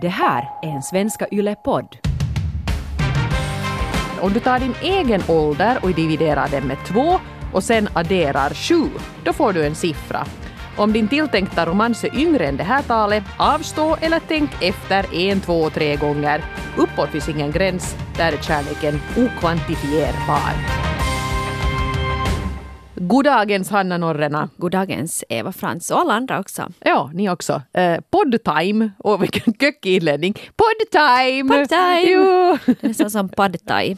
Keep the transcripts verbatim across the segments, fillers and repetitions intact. Det här är en Svenska Yle-podd. Om du tar din egen ålder och dividerar den med två och sen adderar sju, då får du en siffra. Om din tilltänkta romans är yngre än det här talet, avstå eller tänk efter en, två, tre gånger. Uppåt finns ingen gräns, där är kärleken okvantifierbar. God dagens Hanna Norrena. God dagens Eva Frantz och alla andra också. Ja, ni också. Eh, Poddtime. Åh, oh, vilken kökig inledning. Poddtime! Poddtime! Jo. Det är nästan som poddtime.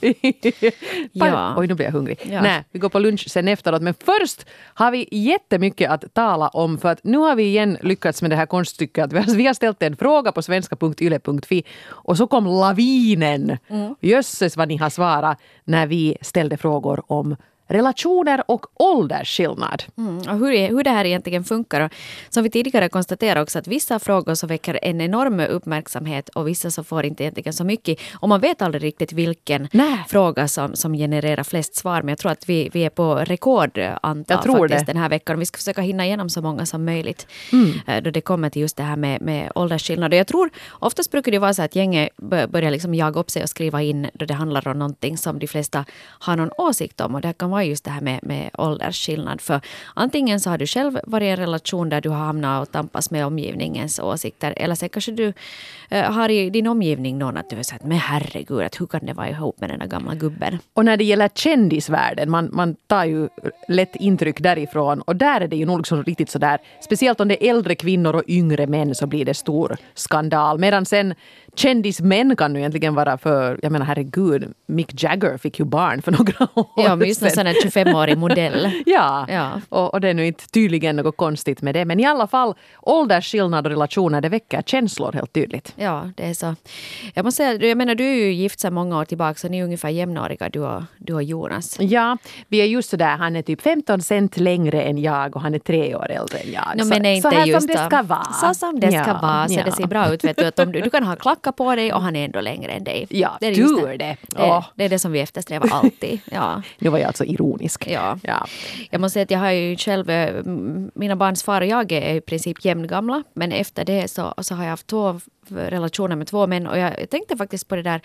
Ja. Oj, nu blir jag hungrig. Ja. Nej, vi går på lunch sen efteråt. Men först har vi jättemycket att tala om. För att nu har vi igen lyckats med det här konststycket. Att vi, har, vi har ställt en fråga på svenska punkt yle punkt fi. Och så kom lavinen. Mm. Jösses vad ni har svarat när vi ställde frågor om relationer och åldersskillnad. Mm, och hur, hur det här egentligen funkar. Och som vi tidigare konstaterade också, att vissa frågor så väcker en enorm uppmärksamhet och vissa så får inte egentligen så mycket. Och man vet aldrig riktigt vilken Nä. fråga som, som genererar flest svar. Men jag tror att vi, vi är på rekordantal faktiskt det. Den här veckan. Vi ska försöka hinna igenom så många som möjligt. Mm. Då det kommer till just det här med, med åldersskillnad. Och jag tror, oftast brukar det vara så att gänget börjar liksom jaga upp sig och skriva in då det handlar om någonting som de flesta har någon åsikt om. Och det kan vara just det här med, med åldersskillnad. För antingen så har du själv varit i en relation där du har hamnat och tampas med omgivningens åsikter, eller så kanske du eh, har i din omgivning någon att du har sagt, men herregud, att hur kan det vara ihop med den där gamla gubben? Och när det gäller kändisvärlden, man, man tar ju lätt intryck därifrån, och där är det ju nog liksom riktigt sådär, speciellt om det är äldre kvinnor och yngre män, så blir det stor skandal. Medan sen kändismän kan ju egentligen vara för, jag menar herregud, Mick Jagger fick ju barn för några år sedan. Ja, men just en sån här tjugofemårig modell. ja, ja. Och, och det är nu inte tydligen något konstigt med det. Men i alla fall, åldersskillnad och relationer, det väcker känslor helt tydligt. Ja, det är så. Jag måste säga, jag menar, du är ju gift så många år tillbaka, så ni är ungefär jämnåriga, du och, du och Jonas. Ja, vi är just sådär, han är typ femton cent längre än jag och han är tre år äldre än jag. No, så, men inte så här just som det ska vara. Så som det ja, ska vara, så ja. Det ser bra ut. Vet du, att om du, du kan ha klack på dig och han är ändå längre än dig. Ja, det är du det. Det, oh. det är det som vi eftersträvar alltid. Ja. Nu var jag alltså ironisk. Ja. Ja. Jag måste säga att jag har ju själv, mina barns far och jag är i princip jämngamla, men efter det så, så har jag haft två relationer med två män, och jag tänkte faktiskt på det där.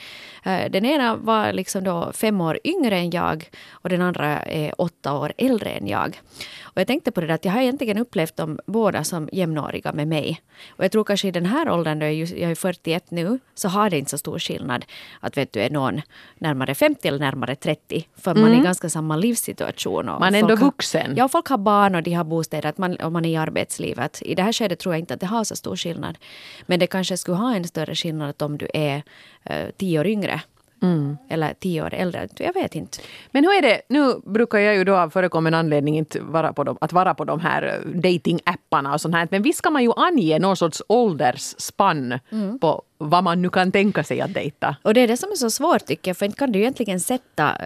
Den ena var liksom då fem år yngre än jag och den andra är åtta år äldre än jag. Och jag tänkte på det där att jag har egentligen upplevt dem båda som jämnåriga med mig. Och jag tror kanske i den här åldern, då jag är fyrtioett nu, så har det inte så stor skillnad att vet du är någon närmare femtio eller närmare trettio, för mm. man är i ganska samma livssituation. Och man är ändå vuxen. Har, ja, folk har barn och de har bostäder, att man, och man är i arbetslivet. I det här skedet tror jag inte att det har så stor skillnad. Men det kanske skulle ha en större skillnad om du är eh, tio år yngre. Mm. Eller tio år äldre, jag vet inte. Men hur är det, nu brukar jag ju då av förekommande anledning inte vara på dem, att vara på de här dating-apparna och sånt här. Men visst kan man ju ange någon sorts åldersspann mm. på vad man nu kan tänka sig att dejta. Och det är det som är så svårt tycker jag, för inte kan du egentligen sätta,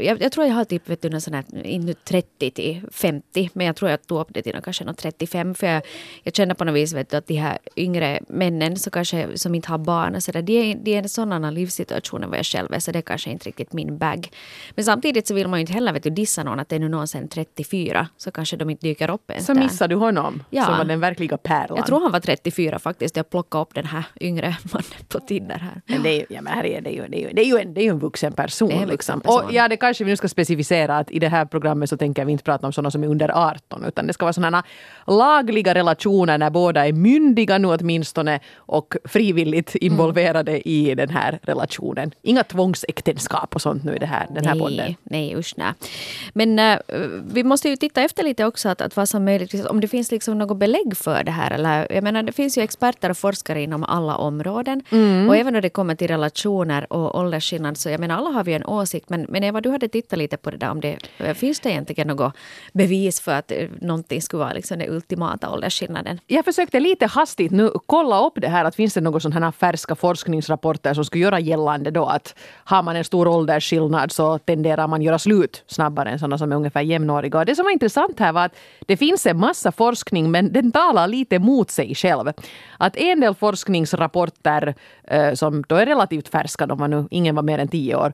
jag, jag tror jag har typ vet du, någon sån här trettio till femtio, men jag tror jag tog upp det till någon, kanske någon trettiofem, för jag, jag känner på något vis vet du, att de här yngre männen så kanske, som inte har barn och sådär, det är, det är sådana livssituationer vad jag själv är, så det är kanske inte riktigt min bag. Men samtidigt så vill man ju inte heller vet du, dissa någon, att det är nu någon sen trettiofyra, så kanske de inte dyker upp ens. Så missar du honom, ja. Som var den verkliga pärlan. Jag tror han var trettiofyra faktiskt, jag plockade upp den här yngre på Tinder här. Men det är ju, ja, men här är det, ju, det, är ju, det är ju en, det är ju en vuxen person. En vuxen liksom. person. Och ja, det kanske vi nu ska specificera att i det här programmet så tänker vi inte prata om sådana som är under arton, utan det ska vara sådana lagliga relationer när båda är myndiga nu åtminstone och frivilligt involverade mm. i den här relationen. Inga tvångsäktenskap och sånt nu i det här, den här nej, podden. Nej, usch nej. Men äh, vi måste ju titta efter lite också att, att vad som möjligt, om det finns liksom något belägg för det här. Eller, jag menar, det finns ju experter och forskare inom alla områden. Mm. Och även när det kommer till relationer och åldersskillnad, så jag menar alla har vi en åsikt, men, men Eva, du hade tittat lite på det där, om det finns det egentligen något bevis för att någonting skulle vara liksom den ultimata åldersskillnaden? Jag försökte lite hastigt nu kolla upp det här, att finns det någon sån här färska forskningsrapporter som skulle göra gällande då att har man en stor åldersskillnad så tenderar man göra slut snabbare än sådana som är ungefär jämnåriga. Och det som var intressant här var att det finns en massa forskning, men den talar lite mot sig själv. Att en del forskningsrapporter här eh, som då är relativt färska, de var nu, ingen var mer än tio år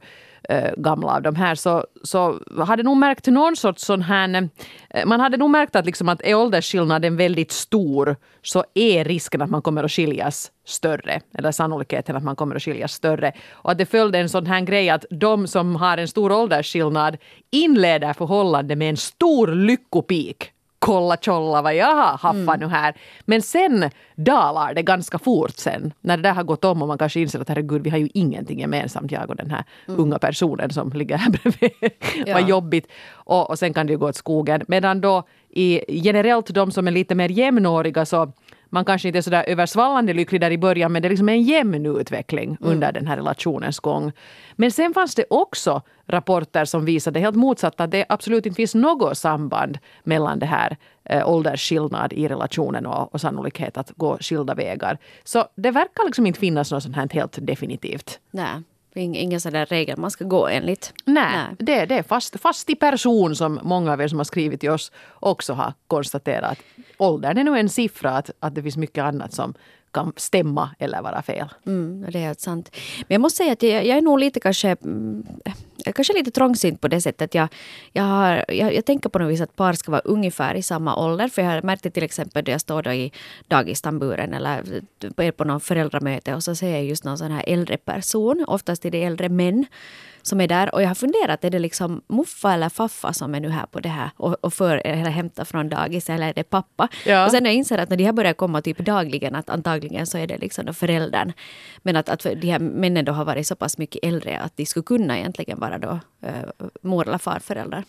eh, gamla av de här, så, så hade nog märkt någon sorts sån här, eh, man hade nog märkt att, liksom, att är åldersskillnaden väldigt stor så är risken att man kommer att skiljas större, eller sannolikheten att man kommer att skiljas större, och att det följde en sån här grej att de som har en stor åldersskillnad inleder förhållande med en stor lyckopik. Kolla tjolla vad jag har haffat nu här. Men sen dalar det ganska fort sen. När det där har gått om och man kanske inser att herregud, vi har ju ingenting gemensamt, jag och den här mm. unga personen som ligger här bredvid. Ja. Vad jobbigt. Och, och sen kan det ju gå åt skogen. Medan då i, generellt de som är lite mer jämnåriga, så man kanske inte är sådär översvallande lycklig där i början, men det är liksom en jämn utveckling under mm. den här relationens gång. Men sen fanns det också rapporter som visade helt motsatt, att det absolut inte finns något samband mellan det här eh, åldersskillnad i relationen och, och sannolikhet att gå skilda vägar. Så det verkar liksom inte finnas något sånt här helt definitivt. Nej. Ingen sådär regel man ska gå enligt. Nej, Nej. Det, det är fast, fast i person som många av er som har skrivit till oss också har konstaterat. Åldern är nog en siffra, att, att det finns mycket annat som kan stämma eller vara fel. Mm, det är helt sant. Men jag måste säga att jag, jag är nog lite kanske, kanske lite trångsint på det sättet. Jag, jag, har, jag, jag tänker på något vis att par ska vara ungefär i samma ålder. För jag har märkt det till exempel när jag står då i dagistamburen eller är på någon föräldramöte och så ser jag just någon sån här äldre person. Oftast är det äldre män som är där. Och jag har funderat, är det liksom muffa eller faffa som är nu här på det här och, och för, eller hämta från dagis, eller är det pappa? Ja. Och sen har jag insett att när de här börjar komma typ dagligen, att antagligen så är det liksom då föräldern. Men att, att de här männen då har varit så pass mycket äldre att de skulle kunna egentligen vara då äh, mor- eller farföräldrar.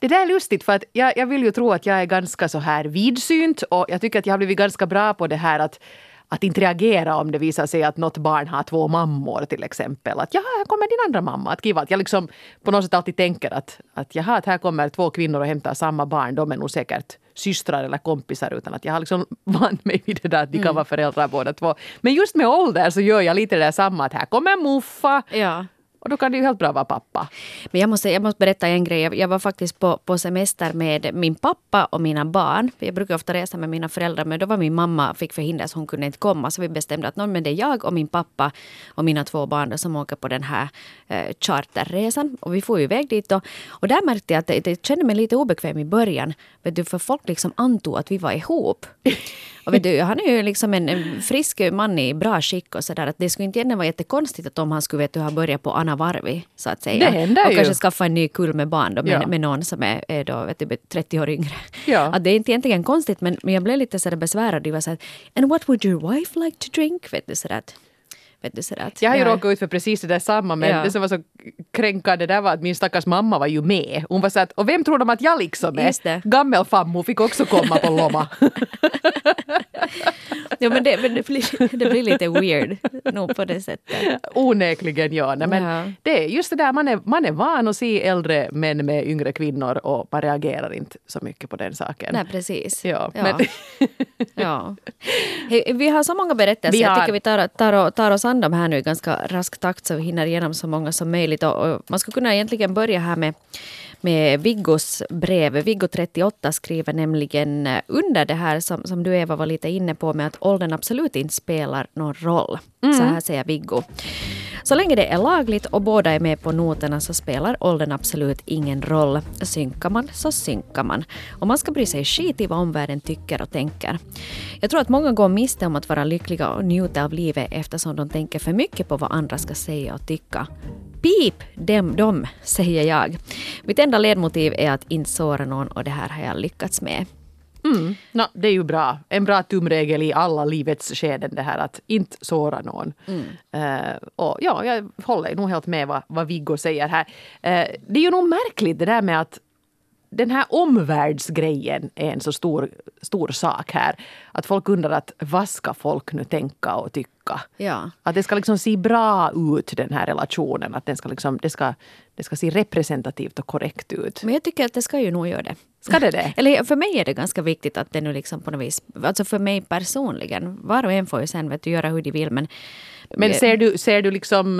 Det där är lustigt, för att jag, jag vill ju tro att jag är ganska så här vidsynt, och jag tycker att jag har blivit ganska bra på det här att Att inte reagera om det visar sig att något barn har två mammor till exempel. Att jaha, här kommer din andra mamma. Att, kiva, att jag liksom på något sätt alltid tänker att, att jaha, att här kommer två kvinnor och hämtar samma barn. De är nog säkert systrar eller kompisar, utan att jag har liksom vant mig vid det där att de kan mm. vara föräldrar båda två. Men just med ålder så gör jag lite det där samma, att här kommer muffa. Ja. Och då kan det ju helt bra vara pappa. Men jag måste, jag måste berätta en grej. Jag, jag var faktiskt på, på semester med min pappa och mina barn. Jag brukar ofta resa med mina föräldrar, men då var min mamma, fick förhindras, hon kunde inte komma. Så vi bestämde att no, men det är jag och min pappa och mina två barn då, som åker på den här eh, charterresan. Och vi får ju iväg dit då. Och där märkte jag att det, det kände mig lite obekväm i början. Vet du, för folk liksom antog att vi var ihop. Och vet du, han är ju liksom en, en frisk man i bra skick och sådär. Det skulle inte vara jättekonstigt att om han skulle veta, ha börjat på Anna Varvi, så att säga. Det händer ju. Och kanske skaffa en ny kull med barn då, med, ja. med någon som är, är då, vet du, trettio år yngre. Ja. Att det är inte egentligen konstigt, men, men jag blev lite sådär besvärad. Det var såhär, and what would your wife like to drink? Vet du, sådär. Att, jag har ju ja. råkat ut för precis det där samma, men ja. det som var så kränkande där var att min stackars mamma var ju med. Hon var så att, och vem tror de att jag liksom är? Gammelfammo fick också komma på loma. Ja, men det, men det, blir, det blir lite weird nog på det sättet. Onekligen, ja. Nej, men ja. Det är just det där, man är, man är van att se äldre män med yngre kvinnor och man reagerar inte så mycket på den saken. Nej, precis. Ja, ja. Men... ja. Hey, vi har så många berättelser. Har... Jag tycker vi tar, tar, tar oss an dem här nu i ganska rask takt så vi hinner igenom så många som möjligt. Och, och man skulle kunna egentligen börja här med med Viggos brev. Viggo trettioåtta skriver nämligen under det här som, som du Eva var lite inne på med att åldern absolut inte spelar någon roll. Mm. Så här säger Viggo. Så länge det är lagligt och båda är med på noterna så spelar åldern absolut ingen roll. Synkar man så synkar man. Och man ska bry sig skit i vad omvärlden tycker och tänker. Jag tror att många går miste om att vara lyckliga och njuta av livet eftersom de tänker för mycket på vad andra ska säga och tycka. Pip, dem, dem, säger jag. Mitt enda ledmotiv är att inte såra någon och det här har jag lyckats med. Mm. No, det är ju bra. En bra tumregel i alla livets skeden, det här att inte såra någon. Mm. Uh, och ja, jag håller nog helt med vad, vad Viggo säger här. Uh, det är ju nog märkligt det där med att den här omvärldsgrejen är en så stor, stor sak här. Att folk undrar att vad ska folk nu tänka och tycka? Ja. Att det ska liksom se bra ut, den här relationen. Att den ska liksom, det, ska, det ska se representativt och korrekt ut. Men jag tycker att det ska ju nog göra det. Ska det det? Eller för mig är det ganska viktigt att det nu liksom på något vis... Alltså för mig personligen. Var och en får ju sen vet du, göra hur de vill. Men, men ser, du, ser du liksom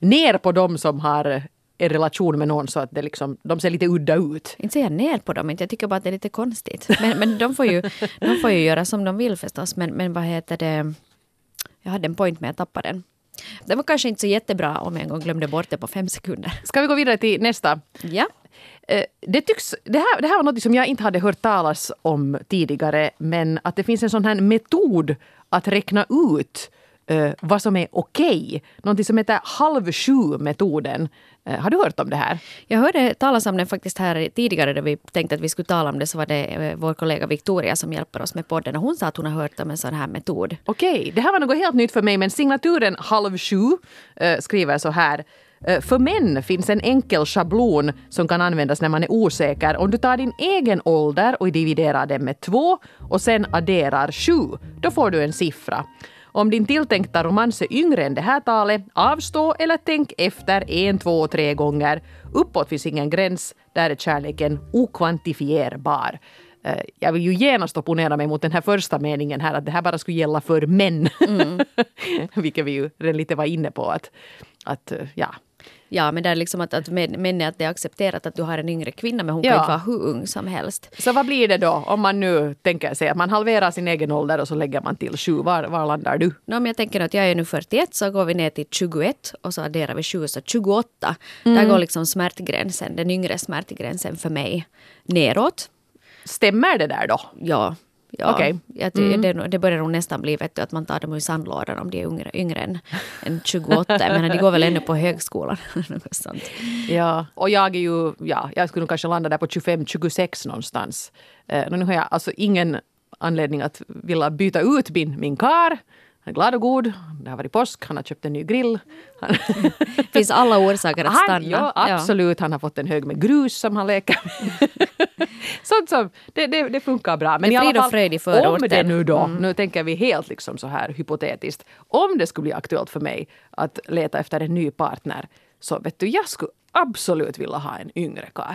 ner på dem som har... en relation med någon så att det liksom, de ser lite udda ut. Inte säga ner på dem, inte. Jag tycker bara att det är lite konstigt. Men, men de, får ju, de får ju göra som de vill förstås. Men, men vad heter det? Jag hade en point men jag tappade den. Det var kanske inte så jättebra om jag en gång glömde bort det på fem sekunder. Ska vi gå vidare till nästa? Ja. Det, tycks, det, här, det här var något som jag inte hade hört talas om tidigare, men att det finns en sån här metod att räkna ut uh, vad som är okej. Okay. Någonting som heter halv sju-metoden. Uh, har du hört om det här? Jag hörde talas om det faktiskt här tidigare när vi tänkte att vi skulle tala om det, så var det uh, vår kollega Victoria som hjälper oss med podden och hon sa att hon har hört om en sån här metod. Okej, okay. Det här var något helt nytt för mig, men signaturen halv sju uh, skriver så här. För män finns en enkel schablon som kan användas när man är osäker. Om du tar din egen ålder och dividerar den med två och sen adderar sju, då får du en siffra. Om din tilltänkta romans är yngre än det här talet, avstå eller tänk efter en, två, tre gånger. Uppåt finns ingen gräns, där är kärleken okvantifierbar. Jag vill ju genast opponera mig mot den här första meningen här, att det här bara skulle gälla för män. Mm. Vilket vi ju redan lite var inne på, att, att ja... Ja, men det är liksom att, att män är att det är accepterat att du har en yngre kvinna, men hon ja. kan inte vara hur ung som helst. Så vad blir det då om man nu tänker sig att man halverar sin egen ålder och så lägger man till sju? Var, var landar du? No, men jag tänker att jag är nu fyrtioett, så går vi ner till tjugoett och så adderar vi tjugo, så tjugoåtta. Mm. Där går liksom smärtgränsen, den yngre smärtgränsen för mig neråt. Stämmer det där då? Ja. Ja, okay. jag, mm. det, det börjar nog nästan bli vet du, att man tar dem ur sandlådan om de är yngre, yngre än, än tjugoåtta. Men de går väl ännu på högskolan. Något sånt. Ja, och jag är ju, ja, jag skulle nog kanske landa där på tjugofem tjugosex någonstans. Eh, nu har jag alltså ingen anledning att vilja byta ut min, min kar. Han är glad och god. Det har varit påsk. Han har köpt en ny grill. Han... Det finns alla orsaker att stanna. Han, ja, absolut. Ja. Han har fått en hög med grus som han leker med. Sånt som, det, det, det funkar bra. Men det i alla fall, för om det nu då, mm. nu tänker vi helt liksom så här hypotetiskt. Om det skulle bli aktuellt för mig att leta efter en ny partner, så vet du, jag skulle absolut vilja ha en yngre karl.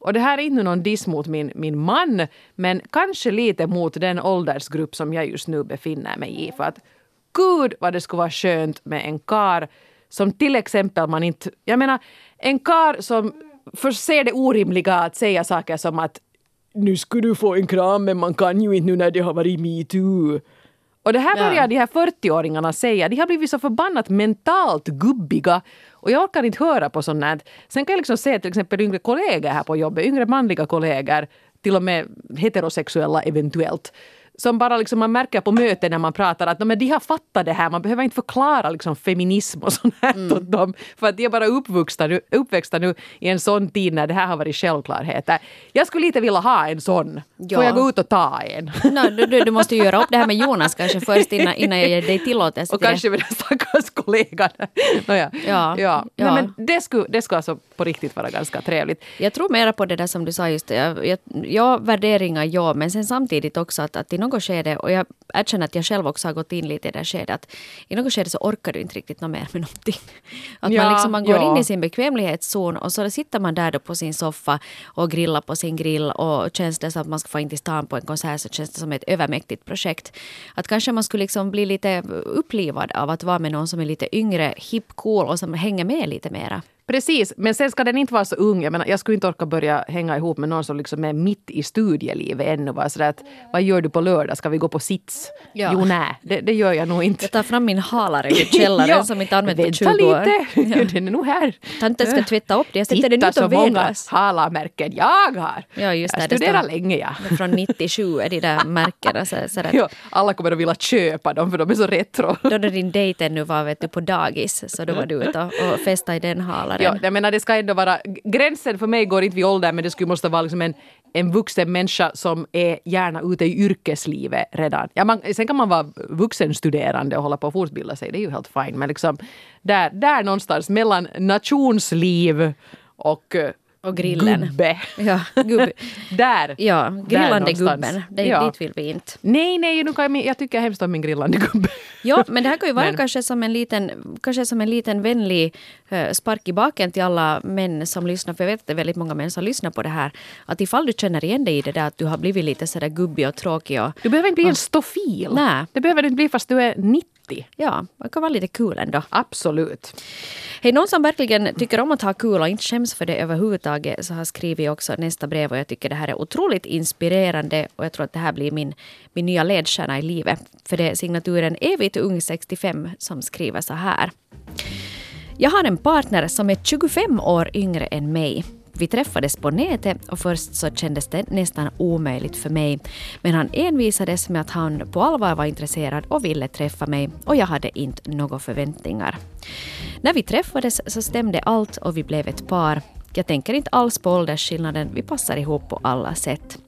Och det här är inte någon diss mot min, min man, men kanske lite mot den åldersgrupp som jag just nu befinner mig i. För att gud vad det skulle vara skönt med en karl som till exempel man inte... Jag menar, en karl som förser det orimliga att säga saker som att nu skulle du få en kram, men man kan ju inte nu när det har varit MeToo. Och det här börjar ja. de här fyrtioåringarna säga. De har blivit så förbannat mentalt gubbiga. Och jag orkar inte höra på sånt här. Sen kan jag liksom se till exempel yngre kollegor här på jobbet. Yngre manliga kollegor. Till och med heterosexuella eventuellt. Som bara liksom man märker på möten när man pratar att men de har fattat det här. Man behöver inte förklara liksom feminism och sånt här mm. åt dem. För att de är bara uppvuxna nu, uppväxta nu i en sån tid när det här har varit självklarheter. Jag skulle lite vilja ha en sån. Ja. Får jag gå ut och ta en? No, du, du, du måste göra upp det här med Jonas kanske först innan, innan jag ger dig tillåtelse. Och till kanske med den stackars kollegan. No, ja. Ja, ja. Nej, men det skulle, det skulle alltså på riktigt vara ganska trevligt. Jag tror mera på det där som du sa just. Jag, jag, jag värderingar ja, men sen samtidigt också att, att i något skede, och jag erkänner att jag själv också har gått in lite i det där skedet, att i något skede så orkar du inte riktigt något mer med någonting. Att ja, man, liksom, man går ja. in i sin bekvämlighetszon och så sitter man där då på sin soffa och grillar på sin grill och känns det som att man ska få in till stan på en konsert, så känns det som ett övermäktigt projekt. Att kanske man skulle liksom bli lite upplivad av att vara med någon som är lite yngre, hip, cool och som hänger med lite mera. Precis, men sen ska den inte vara så ung. Jag menar, jag skulle inte orka börja hänga ihop med någon som liksom är mitt i studielivet ännu. Va? Så att, vad gör du på lördag? Ska vi gå på sits? Ja. Jo, nej, det, det gör jag nog inte. Jag tar fram min halare i källaren ja. som inte använt på tjugo år. Lite, ja. Den är nog här. Tanten ska tvätta upp det. Jag sitter den ut och vedas. Många halarmärken jag har. Ja, just jag där, studerar det länge, ja. Från nittiosju är de där märkena. Så, så att, ja, alla kommer att vilja köpa dem för de är så retro. Då när din dejt ännu var vet du, på dagis, så då var du ute och, och festade i den halaren. Ja, jag menar det ska ändå vara, gränsen för mig går inte vid ålder, men det skulle måste vara liksom en, en vuxen människa som är gärna ute i yrkeslivet redan. Ja, man, sen kan man vara vuxenstuderande och hålla på och fortbilda sig, det är ju helt fint. Men liksom där, där någonstans mellan nationsliv och, och grillen. Gubbe. Ja, gubbe. där. Ja, grillande där gubben, det, ja. dit vill vi inte. Nej, nej, nu kan jag, jag tycker jag hemskt om min grillande gubbe. Ja, men det här kan ju vara men. kanske som en liten, kanske som en liten vänlig uh, spark i baken till alla män som lyssnar. För jag vet att det är väldigt många män som lyssnar på det här. Att ifall du känner igen dig i det där att du har blivit lite sådär gubbig och tråkig. Och, du behöver inte bli och, en stofil. Nej. Det behöver du inte bli fast du är nittio. alltid. Ja, man kan vara lite kul ändå. Absolut. Hej, någon som verkligen tycker om att ha kul och inte skäms för det överhuvudtaget, så har skrivit också nästa brev, och jag tycker det här är otroligt inspirerande, och jag tror att det här blir min, min nya ledstjärna i livet. För det är signaturen Evit ung sextiofem som skriver så här. Jag har en partner som är tjugofem år yngre än mig. Vi träffades på nätet och först så kändes det nästan omöjligt för mig. Men han envisades med att han på allvar var intresserad och ville träffa mig, och jag hade inte några förväntningar. När vi träffades så stämde allt och vi blev ett par. Jag tänker inte alls på åldersskillnaden, vi passar ihop på alla sätt.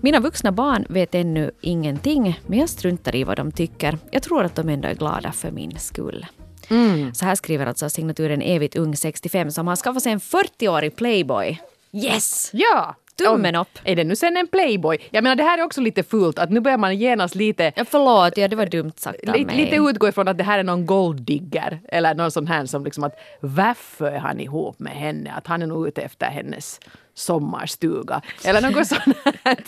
Mina vuxna barn vet ännu ingenting, men jag struntar i vad de tycker. Jag tror att de ändå är glada för min skull. Mm. Så här skriver alltså signaturen Evit ung sextiofem, som har skaffat sig en fyrtioårig playboy. Yes! Ja! Tummen upp. Är det nu sen en playboy? Jag menar, det här är också lite fult, att nu börjar man genast lite... Ja, förlåt, ja, det var dumt sagt av li- mig. Lite utgå ifrån att det här är någon golddigger, eller någon sån här som liksom att varför är han ihop med henne? Att han är nog ute efter hennes sommarstuga. Eller något sånt här.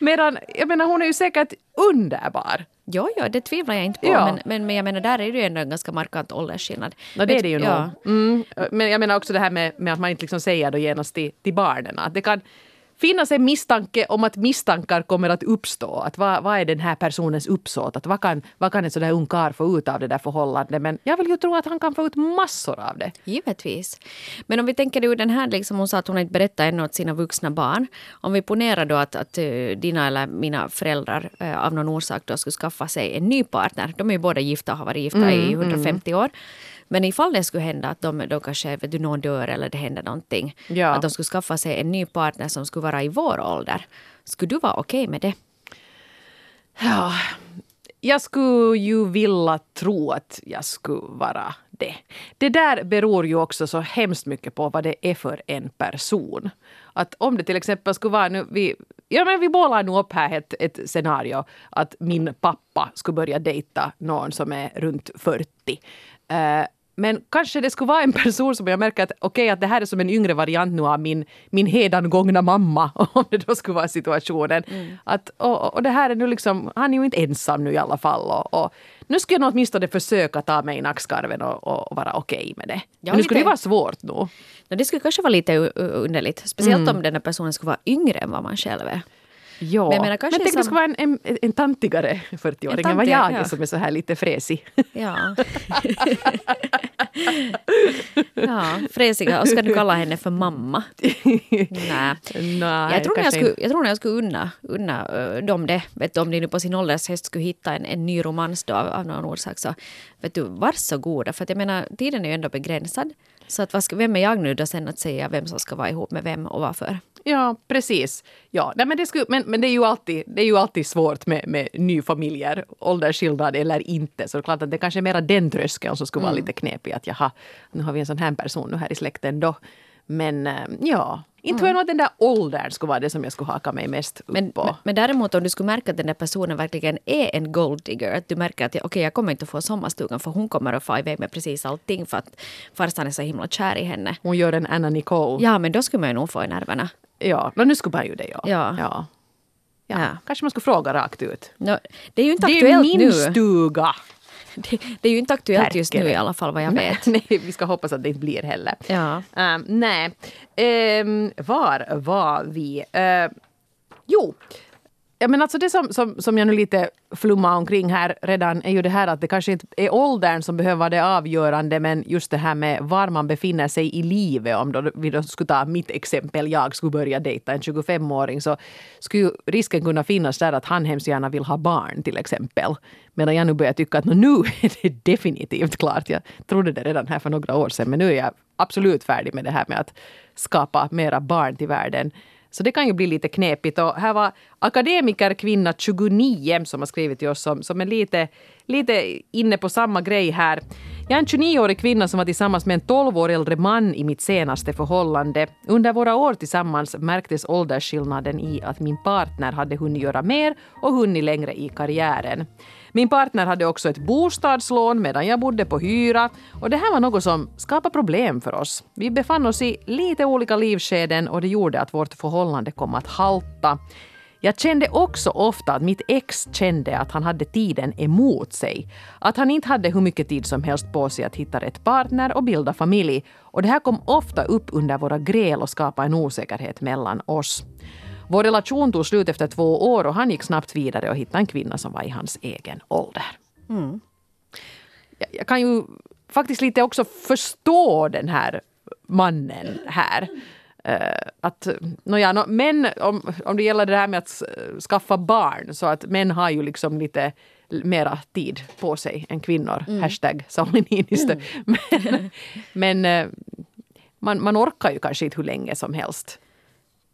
Medan, jag menar, hon är ju säkert underbar. Ja, ja, det tvivlar jag inte på. Ja. Men, men, men jag menar, där är det ju ändå en ganska markant åldersskillnad. Ja, det är det ju nog. Ja. Mm. Men jag menar också det här med, med att man inte liksom säger då genast till, till barnen. Att det kan finnas en misstanke om att misstankar kommer att uppstå. Att vad, vad är den här personens uppsåt? Att vad kan, vad kan en sån där ung karl få ut av det där förhållandet? Men jag vill ju tro att han kan få ut massor av det. Givetvis. Men om vi tänker ur den här, liksom hon sa att hon inte berättar ännu åt sina vuxna barn. Om vi ponerar då att, att dina eller mina föräldrar äh, av någon orsak då skulle skaffa sig en ny partner. De är ju båda gifta och har varit gifta mm, i hundrafemtio mm. år. Men ifall det skulle hända att de då kanske, vet du, någon dör eller det händer någonting. Ja. Att de skulle skaffa sig en ny partner som skulle vara i vår ålder. Skulle du vara okej okay med det? Ja, jag skulle ju vilja tro att jag skulle vara det. Det där beror ju också så hemskt mycket på vad det är för en person. Att om det till exempel skulle vara nu... Vi, ja, men vi bollar nog upp här ett, ett scenario att min pappa skulle börja dejta någon som är runt fyrtio. Uh, Men kanske det skulle vara en person som jag märker att okej, okay, att det här är som en yngre variant nu av min, min hedangångna mamma, om det då skulle vara situationen. Mm. Att, och, och det här är nu liksom, han är ju inte ensam nu i alla fall. Och, och nu skulle jag nog åtminstone försöka ta mig i nackskarven och, och vara okej okay med det. Ja, men nu skulle det vara svårt nu. No, det skulle kanske vara lite underligt, speciellt mm. om den här personen skulle vara yngre än vad man själv är. Ja, men, men tänk som... det ska vara en, en, en tantigare fyrtioåring än vad jag är, ja, som är så här lite fräsig. Ja. Ja, fräsiga. Och ska du kalla henne för mamma? Nej. Nej, jag tror när jag skulle, jag tror när jag skulle unna, unna uh, dem det. Vet du, om ni nu på sin åldershäst skulle hitta en, en ny romans då, av någon orsak, så vet du, varsågoda. För att jag menar, tiden är ju ändå begränsad. Så att, vad ska, vem är jag nu då sen att säga vem som ska vara ihop med vem och varför? Ja, precis. Ja, nej, men, det skulle, men, men det är ju alltid, det är ju alltid svårt med, med nyfamiljer, åldersskillnad eller inte. Så det är klart att det kanske är mera den tröskeln som skulle mm. vara lite knepig. Att jaha, nu har vi en sån här person nu här i släkten då. Men ja, inte tror jag nog att den där åldern skulle vara det som jag skulle haka mig mest upp men, på. Men, men däremot om du skulle märka att den där personen verkligen är en golddigger, att du märker att okej, okay, jag kommer inte att få sommarstugan för hon kommer att få iväg med precis allting för att farsan är så himla kär i henne. Hon gör en Anna Nicole. Ja, men då skulle man ju nog få i nerverna. Ja, men nu skulle man ju det, ja. Ja. Ja. Ja. Ja. Kanske man skulle fråga rakt ut. No, det är ju inte aktuellt nu. Det är min stuga. Det, det är ju inte aktuellt Perker. Just nu i alla fall vad jag vet. Nej, vi ska hoppas att det inte blir heller. Ja. Um, nej. Um, var var vi? Uh, jo. Ja, men alltså det som, som, som jag nu lite flummar omkring här redan är ju det här att det kanske inte är åldern som behöver det avgörande, men just det här med var man befinner sig i livet. Om då vi då skulle ta mitt exempel, jag skulle börja dejta en tjugofemåring, så skulle risken kunna finnas där att han hemskt gärna vill ha barn till exempel. Medan jag nu börjar tycka att nu är det definitivt klart. Jag trodde det redan här för några år sedan, men nu är jag absolut färdig med det här med att skapa mera barn till världen. Så det kan ju bli lite knepigt. Och här var akademikerkvinna tjugonio som har skrivit till oss som, som är lite, lite inne på samma grej här. Jag är en tjugonioårig kvinna som var tillsammans med en tolv år äldre man i mitt senaste förhållande. Under våra år tillsammans märktes åldersskillnaden i att min partner hade hunnit göra mer och hunnit längre i karriären. Min partner hade också ett bostadslån medan jag bodde på hyra, och det här var något som skapade problem för oss. Vi befann oss i lite olika livskeden och det gjorde att vårt förhållande kom att halta. Jag kände också ofta att mitt ex kände att han hade tiden emot sig. Att han inte hade hur mycket tid som helst på sig att hitta rätt partner och bilda familj. Och det här kom ofta upp under våra gräl och skapade en osäkerhet mellan oss. Vår relation tog slut efter två år och han gick snabbt vidare och hittade en kvinna som var i hans egen ålder. Mm. Jag, jag kan ju faktiskt lite också förstå den här mannen här. Uh, att, no, ja, no, män, om, om det gäller det här med att skaffa barn, så att män har ju liksom lite mera tid på sig än kvinnor. Mm. Hashtag Sauli Niinistö. Mm. Men, men uh, man, man orkar ju kanske inte hur länge som helst.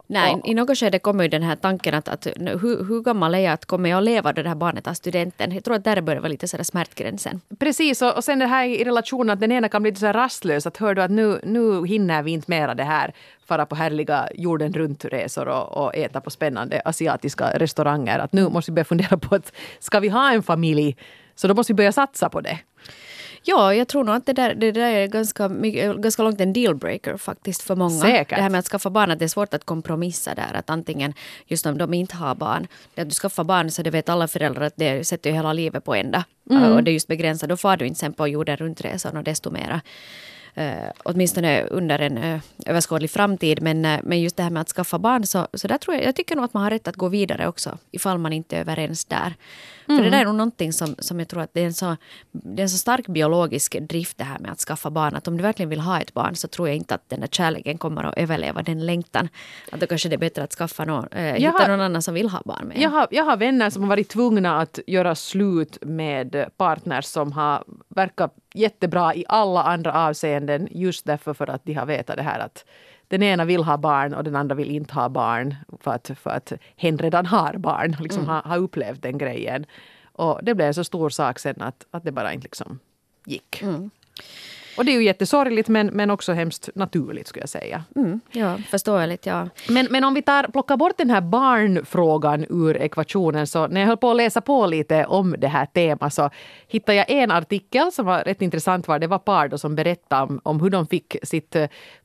Nej, i något skede kommer ju den här tanken att, att hur, hur gammal är jag, att kommer jag att leva det här barnet av studenten? Jag tror att där börjar vara lite sådär smärtgränsen. Precis, och, och sen det här i relationen att den ena kan bli lite så rastlös. Att hör du att nu, nu hinner vi inte mera det här, fara på härliga jorden runt resor och, och äta på spännande asiatiska restauranger. Att nu måste vi börja fundera på att ska vi ha en familj, så då måste vi börja satsa på det. Ja, jag tror nog att det där, det där är ganska, mycket, ganska långt en dealbreaker faktiskt för många. Säkert. Det här med att skaffa barn, att det är svårt att kompromissa där. Att antingen, just om de inte har barn, det att du skaffar barn så det vet alla föräldrar att det sätter ju hela livet på ända. Mm. Och det är just begränsat. Då får du inte sen på jorden runtresan och desto mera. Uh, åtminstone under en uh, överskådlig framtid. Men, uh, men just det här med att skaffa barn, så, så där tror jag, jag tycker nog att man har rätt att gå vidare också, ifall man inte är överens där. Mm. För det där är nog någonting som, som jag tror att det är, en så, det är en så stark biologisk drift det här med att skaffa barn. Att om du verkligen vill ha ett barn, så tror jag inte att den där kärleken kommer att överleva den längtan. Att då kanske det är bättre att skaffa någon, uh, hitta har, någon annan som vill ha barn med. Jag har, jag har vänner som har varit tvungna att göra slut med partners som har verkat jättebra i alla andra avseenden, just därför för att de har vetat det här att den ena vill ha barn och den andra vill inte ha barn för att, för att hen redan har barn, liksom mm. har, har upplevt den grejen. Och det blev en så stor sak sen att, att det bara inte liksom gick. Mm. Och det är ju jättesorgligt, men, men också hemskt naturligt, skulle jag säga. Mm, ja, förståeligt, ja. Men, men om vi tar, plockar bort den här barnfrågan ur ekvationen, så när jag höll på att läsa på lite om det här temat så hittade jag en artikel som var rätt intressant. Var det var par då som berättade om, om hur de fick sitt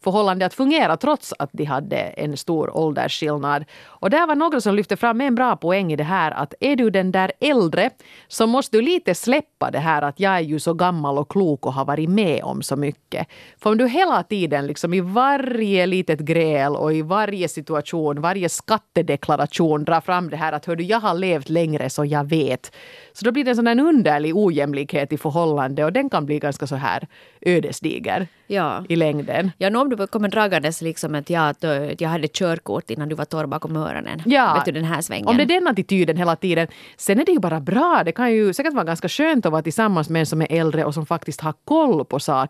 förhållande att fungera trots att de hade en stor åldersskillnad. Och där var några som lyfte fram en bra poäng i det här, att är du den där äldre så måste du lite släppa det här att jag är ju så gammal och klok och har varit med om så mycket. För om du hela tiden liksom i varje litet gräl och i varje situation, varje skattedeklaration drar fram det här att hör du, jag har levt längre så jag vet. Så då blir det en sån där underlig ojämlikhet i förhållande, och den kan bli ganska så här ödesdiger ja. i längden. Ja, nu om du kommer dragandes liksom att jag, jag hade körkort innan du var torr bakom öronen. Ja. Vet du, den här svängen. Om det är den attityden hela tiden, sen är det ju bara bra. Det kan ju säkert vara ganska skönt att vara tillsammans med en som är äldre och som faktiskt har koll på saker.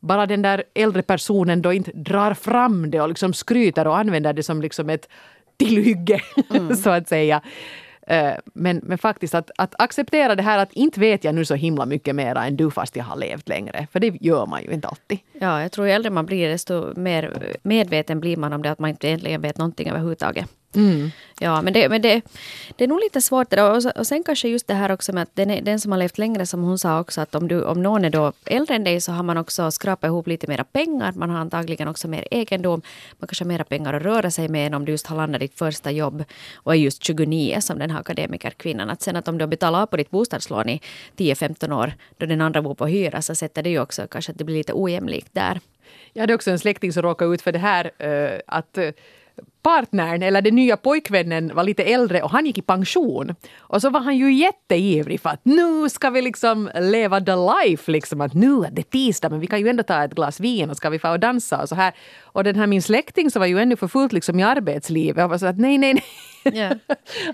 Bara den där äldre personen då inte drar fram det och liksom skryter och använder det som liksom ett tillhygge, mm. så att säga. Men, men faktiskt att, att acceptera det här att inte vet jag nu så himla mycket mer än du fast jag har levt längre. För det gör man ju inte alltid. Ja, jag tror ju äldre man blir desto mer medveten blir man om det att man inte egentligen vet någonting överhuvudtaget. Mm. Ja, men, det, men det, det är nog lite svårt då. Och, och sen kanske just det här också med att den, den som har levt längre, som hon sa också, att om, du, om någon är då äldre än dig så har man också skrapat ihop lite mera pengar, man har antagligen också mer egendom, man kanske har mera pengar att röra sig med än om du just har landat ditt första jobb och är just tjugonio som den här akademikerkvinnan. Att sen att om du betalar på ditt bostadslån i tio femton år då den andra bor på hyra, så sätter det ju också kanske att det blir lite ojämlikt där. Jag hade också en släkting som råkade ut för det här uh, att uh, partnern eller den nya pojkvännen var lite äldre och han gick i pension. Och så var han ju jätteivrig för att nu ska vi liksom leva the life. Liksom att nu är det tisdag men vi kan ju ändå ta ett glas vin och ska vi få och dansa och så här. Och den här min släkting så var ju ännu för fullt liksom i arbetslivet. Och var så att nej, nej, nej. Yeah.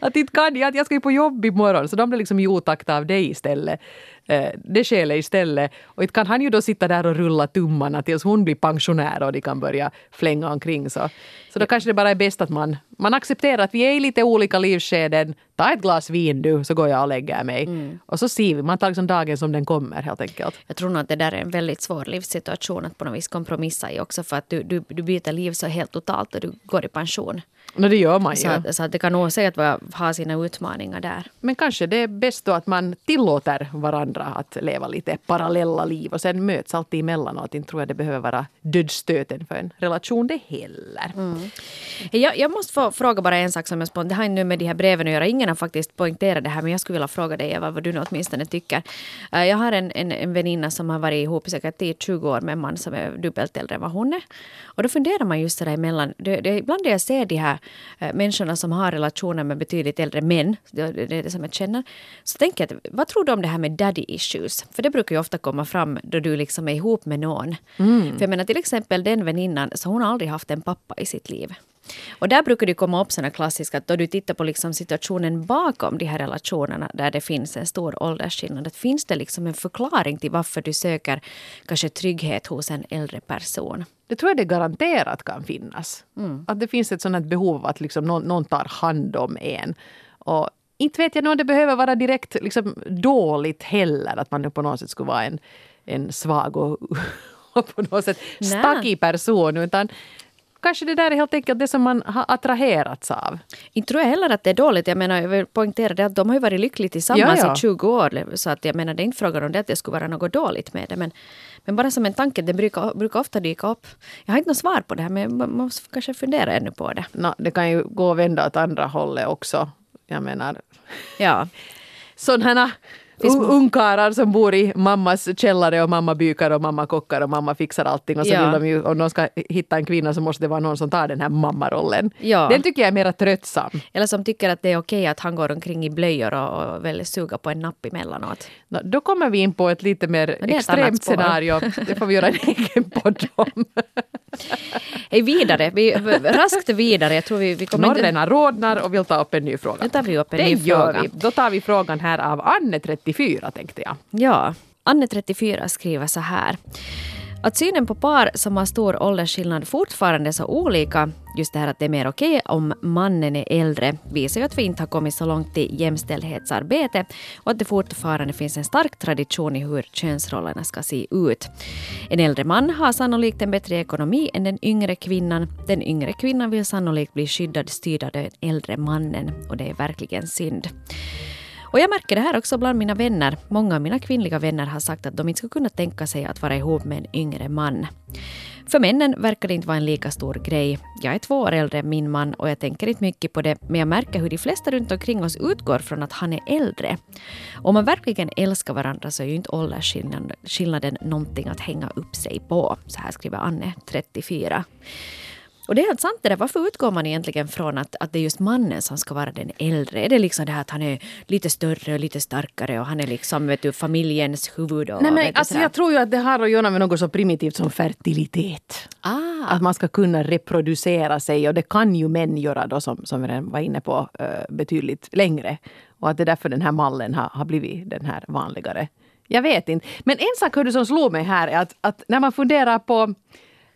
att inte kan jag, jag ska ju på jobb imorgon. Så de blev liksom i otakt av dig istället. Det skäller istället. Och inte kan han ju då sitta där och rulla tummarna tills hon blir pensionär och de kan börja flänga omkring. Så, så då kanske det bara är bäst att man, man accepterar att vi är i lite olika livskeden. Ta ett glas vin du, så går jag och lägger mig. Mm. Och så ser vi, man tar liksom dagen som den kommer helt enkelt. Jag tror nog att det där är en väldigt svår livssituation att på något vis kompromissa i också. För att du, du, du byter liv så helt totalt och du går i pension. No, det gör man så ju. Att, så att det kan nog säga att man har sina utmaningar där. Men kanske det är bäst då att man tillåter varandra att leva lite parallella liv och sen möts alltid emellanåt. Inte tror jag det behöver vara dödsstöten för en relation det heller. Mm. Jag, jag måste få fråga bara en sak som jag spånt. Det har ju nu med de här breven att göra. Ingen har faktiskt poängterat det här, men jag skulle vilja fråga dig, Eva, vad du åtminstone tycker. Jag har en, en, en väninna som har varit ihop i säkert tio till tjugo år med en man som är dubbelt äldre än vad hon är. Och då funderar man just det där emellan. Det, det, ibland när jag ser de här människorna som har relationer med betydligt äldre män, det, det är det som jag känner, så tänker jag, vad tror du om det här med daddy issues? För det brukar ju ofta komma fram då du liksom är ihop med någon. Mm. För jag menar till exempel den väninnan, så hon har aldrig haft en pappa i sitt liv. Och där brukar det komma upp sådana klassiska att då du tittar på liksom situationen bakom de här relationerna där det finns en stor åldersskillnad, att finns det liksom en förklaring till varför du söker kanske trygghet hos en äldre person? Det tror jag det garanterat kan finnas. Mm. Att det finns ett sådant behov att liksom någon, någon tar hand om en. Och inte vet jag nog det behöver vara direkt liksom dåligt heller, att man på något sätt skulle vara en, en svag och, och på något sätt stackig person, utan kanske det där är helt enkelt det som man har attraherats av. Inte tror jag heller att det är dåligt. Jag menar, jag vill poängtera det att de har ju varit lyckliga tillsammans ja, ja. i tjugo år. Så att jag menar, det är inte frågan om det att det skulle vara något dåligt med det. Men, men bara som en tanke, det brukar, brukar ofta dyka upp. Jag har inte något svar på det här, men man måste kanske fundera ännu på det. No, det kan ju gå och vända åt andra hållet också. Jag menar, ja. Sådana ungkarlar som bor i mammas källare och mamma bykar och mamma kockar och mamma fixar allting. Och så ja. vill de ju, om de ska hitta en kvinna så måste det vara någon som tar den här mammarollen. Ja. Den tycker jag är mera tröttsam. Eller som tycker att det är okej att han går omkring i blöjor och, och väl suga på en napp emellanåt. No, då kommer vi in på ett lite mer extremt scenario. Det får vi göra en egen podd om. Hej, vidare. Vi, raskt vidare. Jag tror vi, vi kommer Norrena inte... rodnar och vill ta upp en ny fråga. Nu tar vi upp en det ny gör fråga. Vi. Då tar vi frågan här av Anne trettiofyra, tänkte jag. Ja, Anne trettiofyra skriver så här. Att synen på par som har stor åldersskillnad fortfarande är så olika, just det här att det är mer okej om mannen är äldre, visar ju att vi inte har kommit så långt i jämställdhetsarbete och att det fortfarande finns en stark tradition i hur könsrollerna ska se ut. En äldre man har sannolikt en bättre ekonomi än den yngre kvinnan. Den yngre kvinnan vill sannolikt bli skyddad, styrd av den äldre mannen, och det är verkligen synd. Och jag märker det här också bland mina vänner. Många av mina kvinnliga vänner har sagt att de inte skulle kunna tänka sig att vara ihop med en yngre man. För männen verkar det inte vara en lika stor grej. Jag är två år äldre än min man och jag tänker inte mycket på det, men jag märker hur de flesta runt omkring oss utgår från att han är äldre. Om man verkligen älskar varandra så är ju inte åldersskillnaden någonting att hänga upp sig på. Så här skriver Anne, trettiofyra. Och det är helt sant det där. Varför utgår man egentligen från att, att det är just mannen som ska vara den äldre? Är det liksom det här att han är lite större och lite starkare och han är liksom, vet du, familjens huvud? Och, Nej, men alltså jag tror ju att det har att göra med något så primitivt som fertilitet. Ah. Att man ska kunna reproducera sig, och det kan ju män göra då, som, som vi redan var inne på, betydligt längre. Och att det är därför den här mallen har, har blivit den här vanligare. Jag vet inte. Men en sak hörde som slog mig här är att, att när man funderar på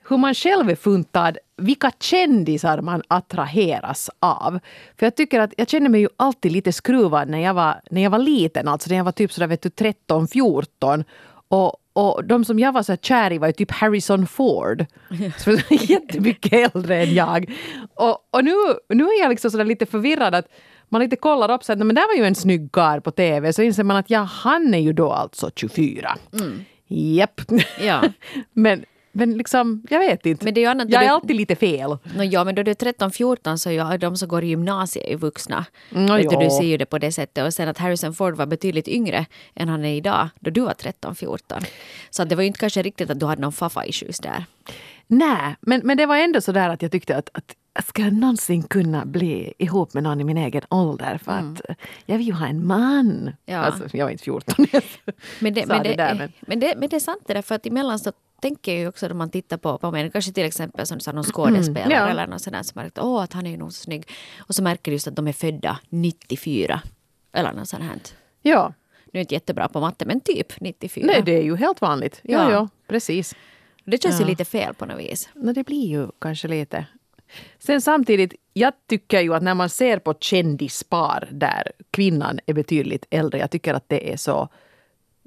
hur man själv är funtad, vilka kändisar man attraheras av. För jag tycker att jag känner mig ju alltid lite skruvad när jag var, när jag var liten. Alltså när jag var typ sådär, vet du, tretton fjorton. Och, och de som jag var så kär i var ju typ Harrison Ford. Så jättemycket äldre än jag. Och, och nu, nu är jag liksom sådär lite förvirrad att man lite kollar upp så att men där var ju en snygg kar på tv. Så inser man att ja, han är ju då alltså tjugofyra. Mm. Japp. Ja. men... Men liksom, jag vet inte. Men det är ju annat, jag är du, alltid lite fel. No, ja, men då du är tretton fjorton så är de som går i gymnasiet är vuxna. No, vet du, du ser ju det på det sättet. Och sen att Harrison Ford var betydligt yngre än han är idag, då du var tretton fjorton. Så det var ju inte kanske riktigt att du hade någon faffa-issues där. Nej, men, men det var ändå så där att jag tyckte att, att ska jag någonsin kunna bli ihop med någon i min egen ålder? För mm. att jag vill ju ha en man. Ja. Alltså, jag var inte fjorton. men, det, men, det, det där, men. Men, det, men det är sant det där, för att emellan så tänker ju också när man tittar på, på mig, kanske till exempel som sa, någon skådespelare mm, ja. eller någon sån där som märkte, åh, att han är ju nog så snygg. Och så märker du just att de är födda nittiofyra eller något sånt här. Ja. Nu är inte jättebra på matte, men typ nittiofyra. Nej, det är ju helt vanligt. Ja, ja, ja precis. Det känns ja. ju lite fel på något vis. No, det blir ju kanske lite. Sen samtidigt, jag tycker ju att när man ser på kändispar där kvinnan är betydligt äldre, jag tycker att det är så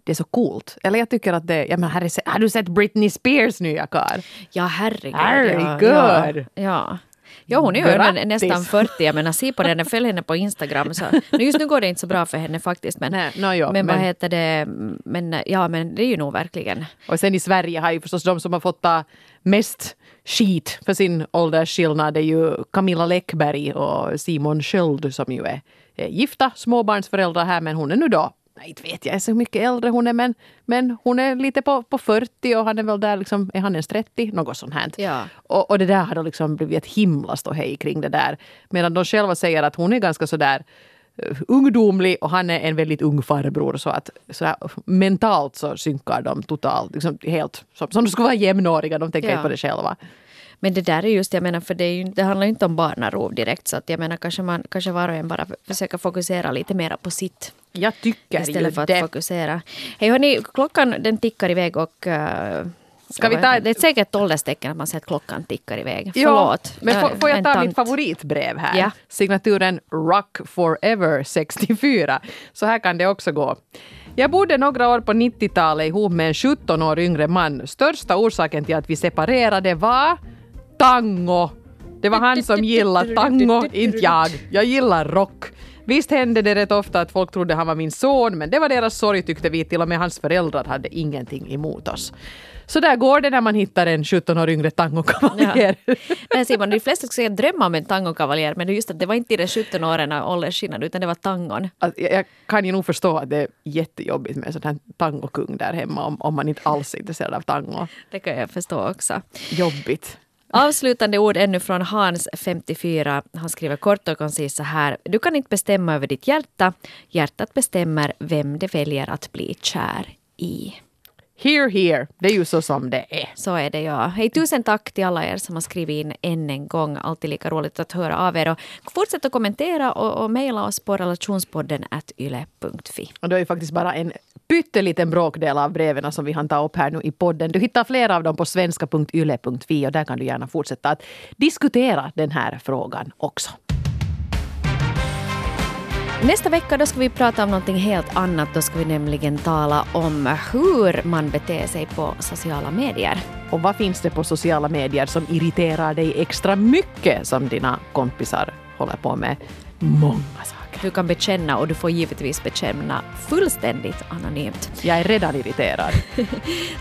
Det är så coolt. Eller jag tycker att det... Ja, men herre, har du sett Britney Spears nya kar? Ja, herregud. Herregud. Ja, ja. Ja, hon är grattis. Nästan fyrtio. Jag menar, se på den. Jag följer henne på Instagram. Så. Just nu går det inte så bra för henne faktiskt. Men, nej, no, ja, men, men vad heter det? Men, ja, men det är ju nog verkligen. Och sen i Sverige har ju förstås de som har fått ta mest skit för sin åldersskillnad. Det är ju Camilla Lekberg och Simon Schild som ju är gifta småbarnsföräldrar här. Men hon är nu då. Nej, inte vet jag så mycket äldre hon är, men, men hon är lite på, på fyrtio och han är väl där liksom, är han ens trettio? Något sånt här. Ja. Och, och det där har då liksom blivit ett himla ståhej kring det där. Medan de själva säger att hon är ganska sådär uh, ungdomlig och han är en väldigt ung farbror. Så att så här, mentalt så synkar de totalt, liksom helt som, som de skulle vara jämnåriga, de tänker ja. På det själva. Men det där är just, jag menar, för det, är ju, det handlar ju inte om barnarov direkt. Så att jag menar, kanske, man, kanske var och en bara försöker fokusera lite mer på sitt. Jag tycker istället ju det. Istället för att fokusera. Hej hörni, klockan den tickar iväg och... Uh, ska vi ta... Det är säkert ett ålderstecken att man ser att klockan tickar iväg. Jo, förlåt. Men får, får jag ta tant. Mitt favoritbrev här? Ja. Signaturen Rock Forever sextiofyra. Så här kan det också gå. Jag bodde några år på nittiotalet ihop med en sjutton år yngre man. Största orsaken till att vi separerade var... tango. Det var han som gillade tango, inte jag. Jag gillar rock. Visst hände det rätt ofta att folk trodde han var min son, men det var deras sorg tyckte vi, till och med hans föräldrar hade ingenting emot oss. Så där går det när man hittar en sjutton år yngre tangokavaljer. Ja. Nej Simon, de flesta skulle säga drömma om en tangokavaljer, men just att det var inte i de sjutton åren åldersskillnad, utan det var tangon. Alltså, jag, jag kan ju nog förstå att det är jättejobbigt med en sån här tangokung där hemma om, om man inte alls är intresserad av tango. Det kan jag förstå också. Jobbigt. Avslutande ord ännu från Hans femtiofyra. Han skriver kort och koncist så här. Du kan inte bestämma över ditt hjärta. Hjärtat bestämmer vem det väljer att bli kär i. Here, here. Det är ju så som det är. Så är det, ja. Hej, tusen tack till alla er som har skrivit in än en gång. Alltid lika roligt att höra av er. Och fortsätt att kommentera och, och mejla oss på relationspodden at yle.fi. Och det är ju faktiskt bara en pytteliten bråkdel av breven som vi hann ta upp här nu i podden. Du hittar flera av dem på svenska punkt yle punkt fi och där kan du gärna fortsätta att diskutera den här frågan också. Nästa vecka då ska vi prata om någonting helt annat. Då ska vi nämligen tala om hur man beter sig på sociala medier. Och vad finns det på sociala medier som irriterar dig extra mycket som dina kompisar håller på med? Många saker. Du kan bekänna och du får givetvis bekänna fullständigt anonymt. Jag är redan irriterad.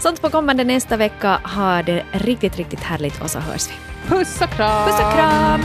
Sånt på kommande nästa vecka. Ha det riktigt, riktigt härligt och så hörs vi. Puss och kram! Puss och kram!